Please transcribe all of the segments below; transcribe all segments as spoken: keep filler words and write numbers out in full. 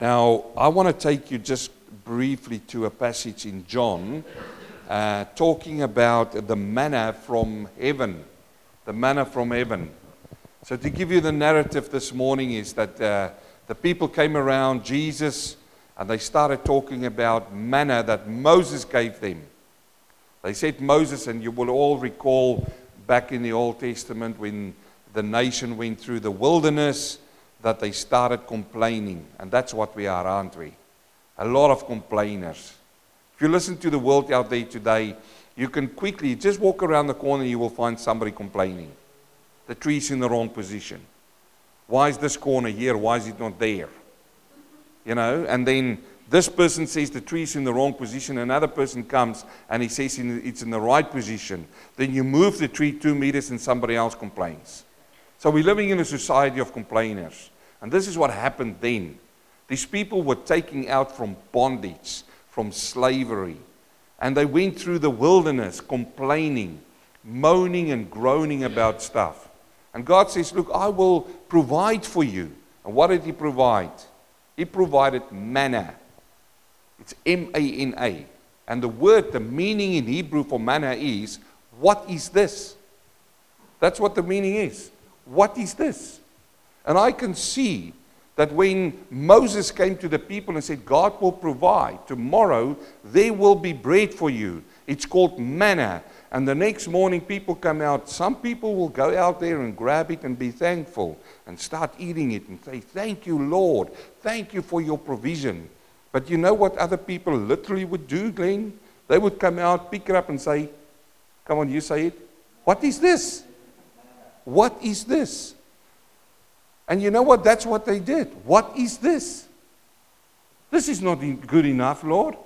Now, I want to take you just briefly to a passage in John, uh, talking about the manna from heaven, the manna from heaven. So to give you the narrative this morning is that uh, the people came around Jesus and they started talking about manna that Moses gave them. They said Moses, and you will all recall back in the Old Testament when the nation went through the wilderness, that they started complaining. And that's what we are, aren't we? A lot of complainers. If you listen to the world out there today, you can quickly just walk around the corner and you will find somebody complaining. The tree's in the wrong position. Why is this corner here? Why is it not there? You know, and then this person says the tree's in the wrong position. Another person comes and he says it's in the right position. Then you move the tree two meters and somebody else complains. So we're living in a society of complainers. And this is what happened then. These people were taken out from bondage, from slavery. And they went through the wilderness complaining, moaning and groaning about stuff. And God says, look, I will provide for you. And what did he provide? He provided manna. It's M A N A. And the word, the meaning in Hebrew for manna is, what is this? That's what the meaning is. What is this? And I can see that when Moses came to the people and said, God will provide. Tomorrow there will be bread for you. It's called manna. And the next morning people come out. Some people will go out there and grab it and be thankful and start eating it and say, thank you, Lord. Thank you for your provision. But you know what other people literally would do, Glenn? They would come out, pick it up and say, come on, you say it. What is this? What is this? And you know what? That's what they did. What is this? This is not good enough, Lord.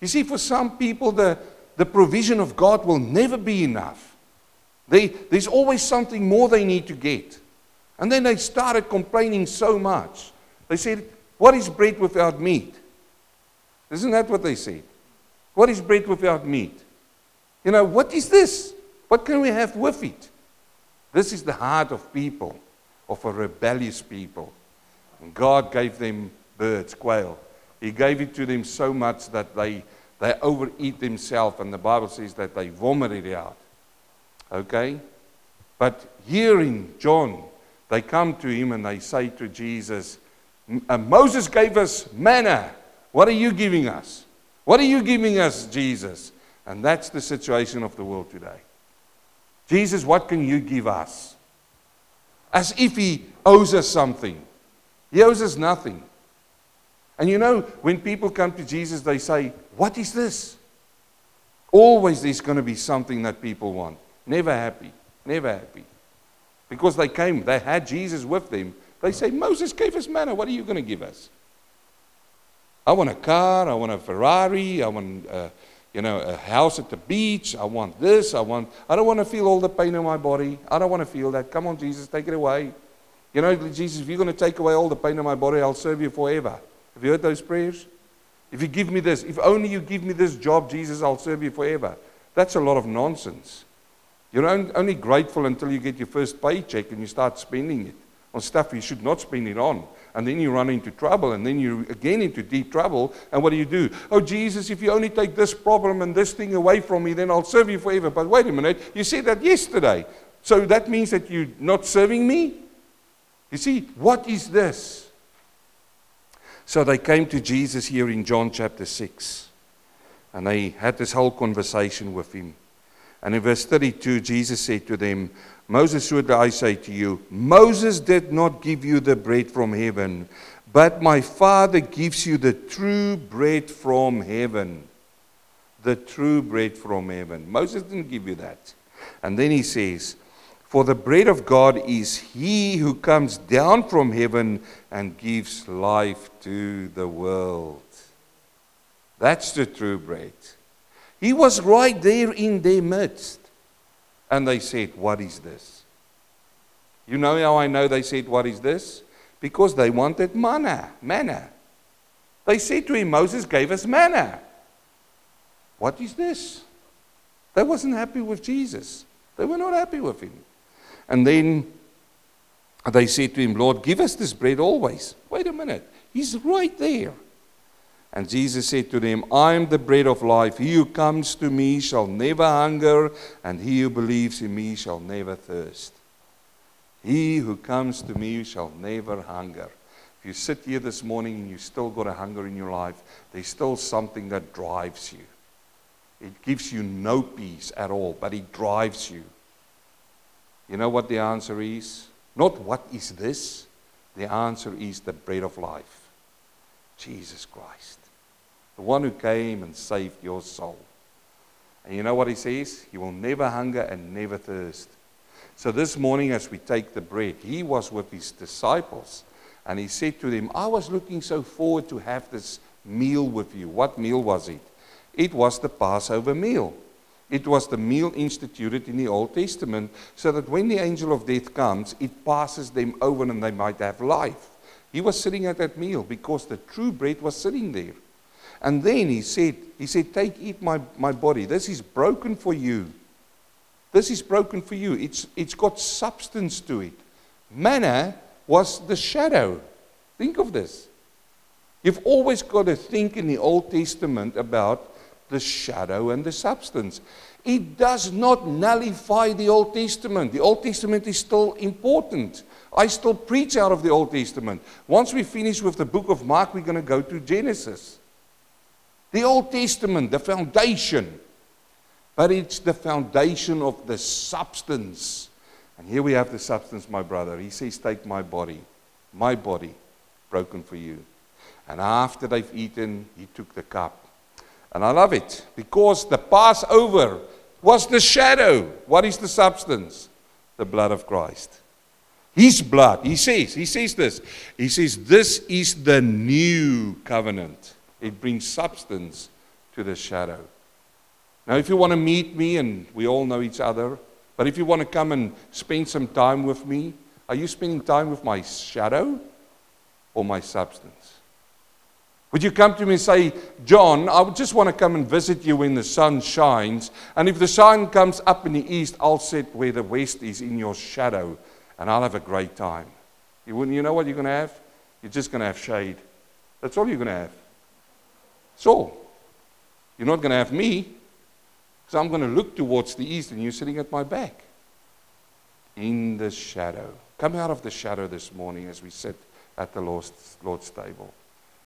You see, for some people, the, the provision of God will never be enough. They, there's always something more they need to get. And then they started complaining so much. They said, what is bread without meat? Isn't that what they said? What is bread without meat? You know, what is this? What can we have with it? This is the heart of people, of a rebellious people. And God gave them birds, quail. He gave it to them so much that they, they overeat themselves, and the Bible says that they vomited it out. Okay? But here in John, they come to him and they say to Jesus, Moses gave us manna. What are you giving us? What are you giving us, Jesus? And that's the situation of the world today. Jesus, what can you give us? As if he owes us something. He owes us nothing. And you know, when people come to Jesus, they say, what is this? Always there's going to be something that people want. Never happy. Never happy. Because they came, they had Jesus with them. They say, Moses gave us manna. What are you going to give us? I want a car. I want a Ferrari. I want... Uh, You know, a house at the beach. I want this. I want, I don't want to feel all the pain in my body. I don't want to feel that. Come on, Jesus, take it away. You know, Jesus, if you're going to take away all the pain in my body, I'll serve you forever. Have you heard those prayers? If you give me this, if only you give me this job, Jesus, I'll serve you forever. That's a lot of nonsense. You're only grateful until you get your first paycheck and you start spending it on stuff you should not spend it on. And then you run into trouble, and then you again into deep trouble. And what do you do? Oh, Jesus, if you only take this problem and this thing away from me, then I'll serve you forever. But wait a minute, you said that yesterday. So that means that you're not serving me? You see, what is this? So they came to Jesus here in John chapter six. And they had this whole conversation with him. And in verse thirty-two, Jesus said to them, Moses, surely I say to you, Moses did not give you the bread from heaven, but my Father gives you the true bread from heaven. The true bread from heaven. Moses didn't give you that. And then he says, for the bread of God is he who comes down from heaven and gives life to the world. That's the true bread. He was right there in their midst. And they said, what is this? You know how I know they said, what is this? Because they wanted manna. Manna. They said to him, Moses gave us manna. What is this? They wasn't happy with Jesus. They were not happy with him. And then they said to him, Lord, give us this bread always. Wait a minute. He's right there. And Jesus said to them, I am the bread of life. He who comes to me shall never hunger, and he who believes in me shall never thirst. He who comes to me shall never hunger. If you sit here this morning and you've still got a hunger in your life, there's still something that drives you. It gives you no peace at all, but it drives you. You know what the answer is? Not what is this? The answer is the bread of life. Jesus Christ. The one who came and saved your soul. And you know what he says? He will never hunger and never thirst. So this morning as we take the bread, he was with his disciples. And he said to them, I was looking so forward to have this meal with you. What meal was it? It was the Passover meal. It was the meal instituted in the Old Testament so that when the angel of death comes, it passes them over and they might have life. He was sitting at that meal because the true bread was sitting there. And then he said, he said, take, eat my, my body. This is broken for you. This is broken for you. It's, it's got substance to it. Manna was the shadow. Think of this. You've always got to think in the Old Testament about the shadow and the substance. It does not nullify the Old Testament. The Old Testament is still important. I still preach out of the Old Testament. Once we finish with the book of Mark, we're going to go to Genesis. The Old Testament, the foundation. But it's the foundation of the substance. And here we have the substance, my brother. He says, take my body, my body, broken for you. And after they've eaten, he took the cup. And I love it, because the Passover was the shadow. What is the substance? The blood of Christ. His blood, he says, he says this. He says, this is the new covenant. It brings substance to the shadow. Now, if you want to meet me, and we all know each other, but if you want to come and spend some time with me, are you spending time with my shadow or my substance? Would you come to me and say, John, I would just want to come and visit you when the sun shines, and if the sun comes up in the east, I'll sit where the west is in your shadow, and I'll have a great time. You wouldn't, you know what you're going to have? You're just going to have shade. That's all you're going to have. That's all. You're not going to have me, because I'm going to look towards the east, and you're sitting at my back. In the shadow. Come out of the shadow this morning as we sit at the Lord's, Lord's table.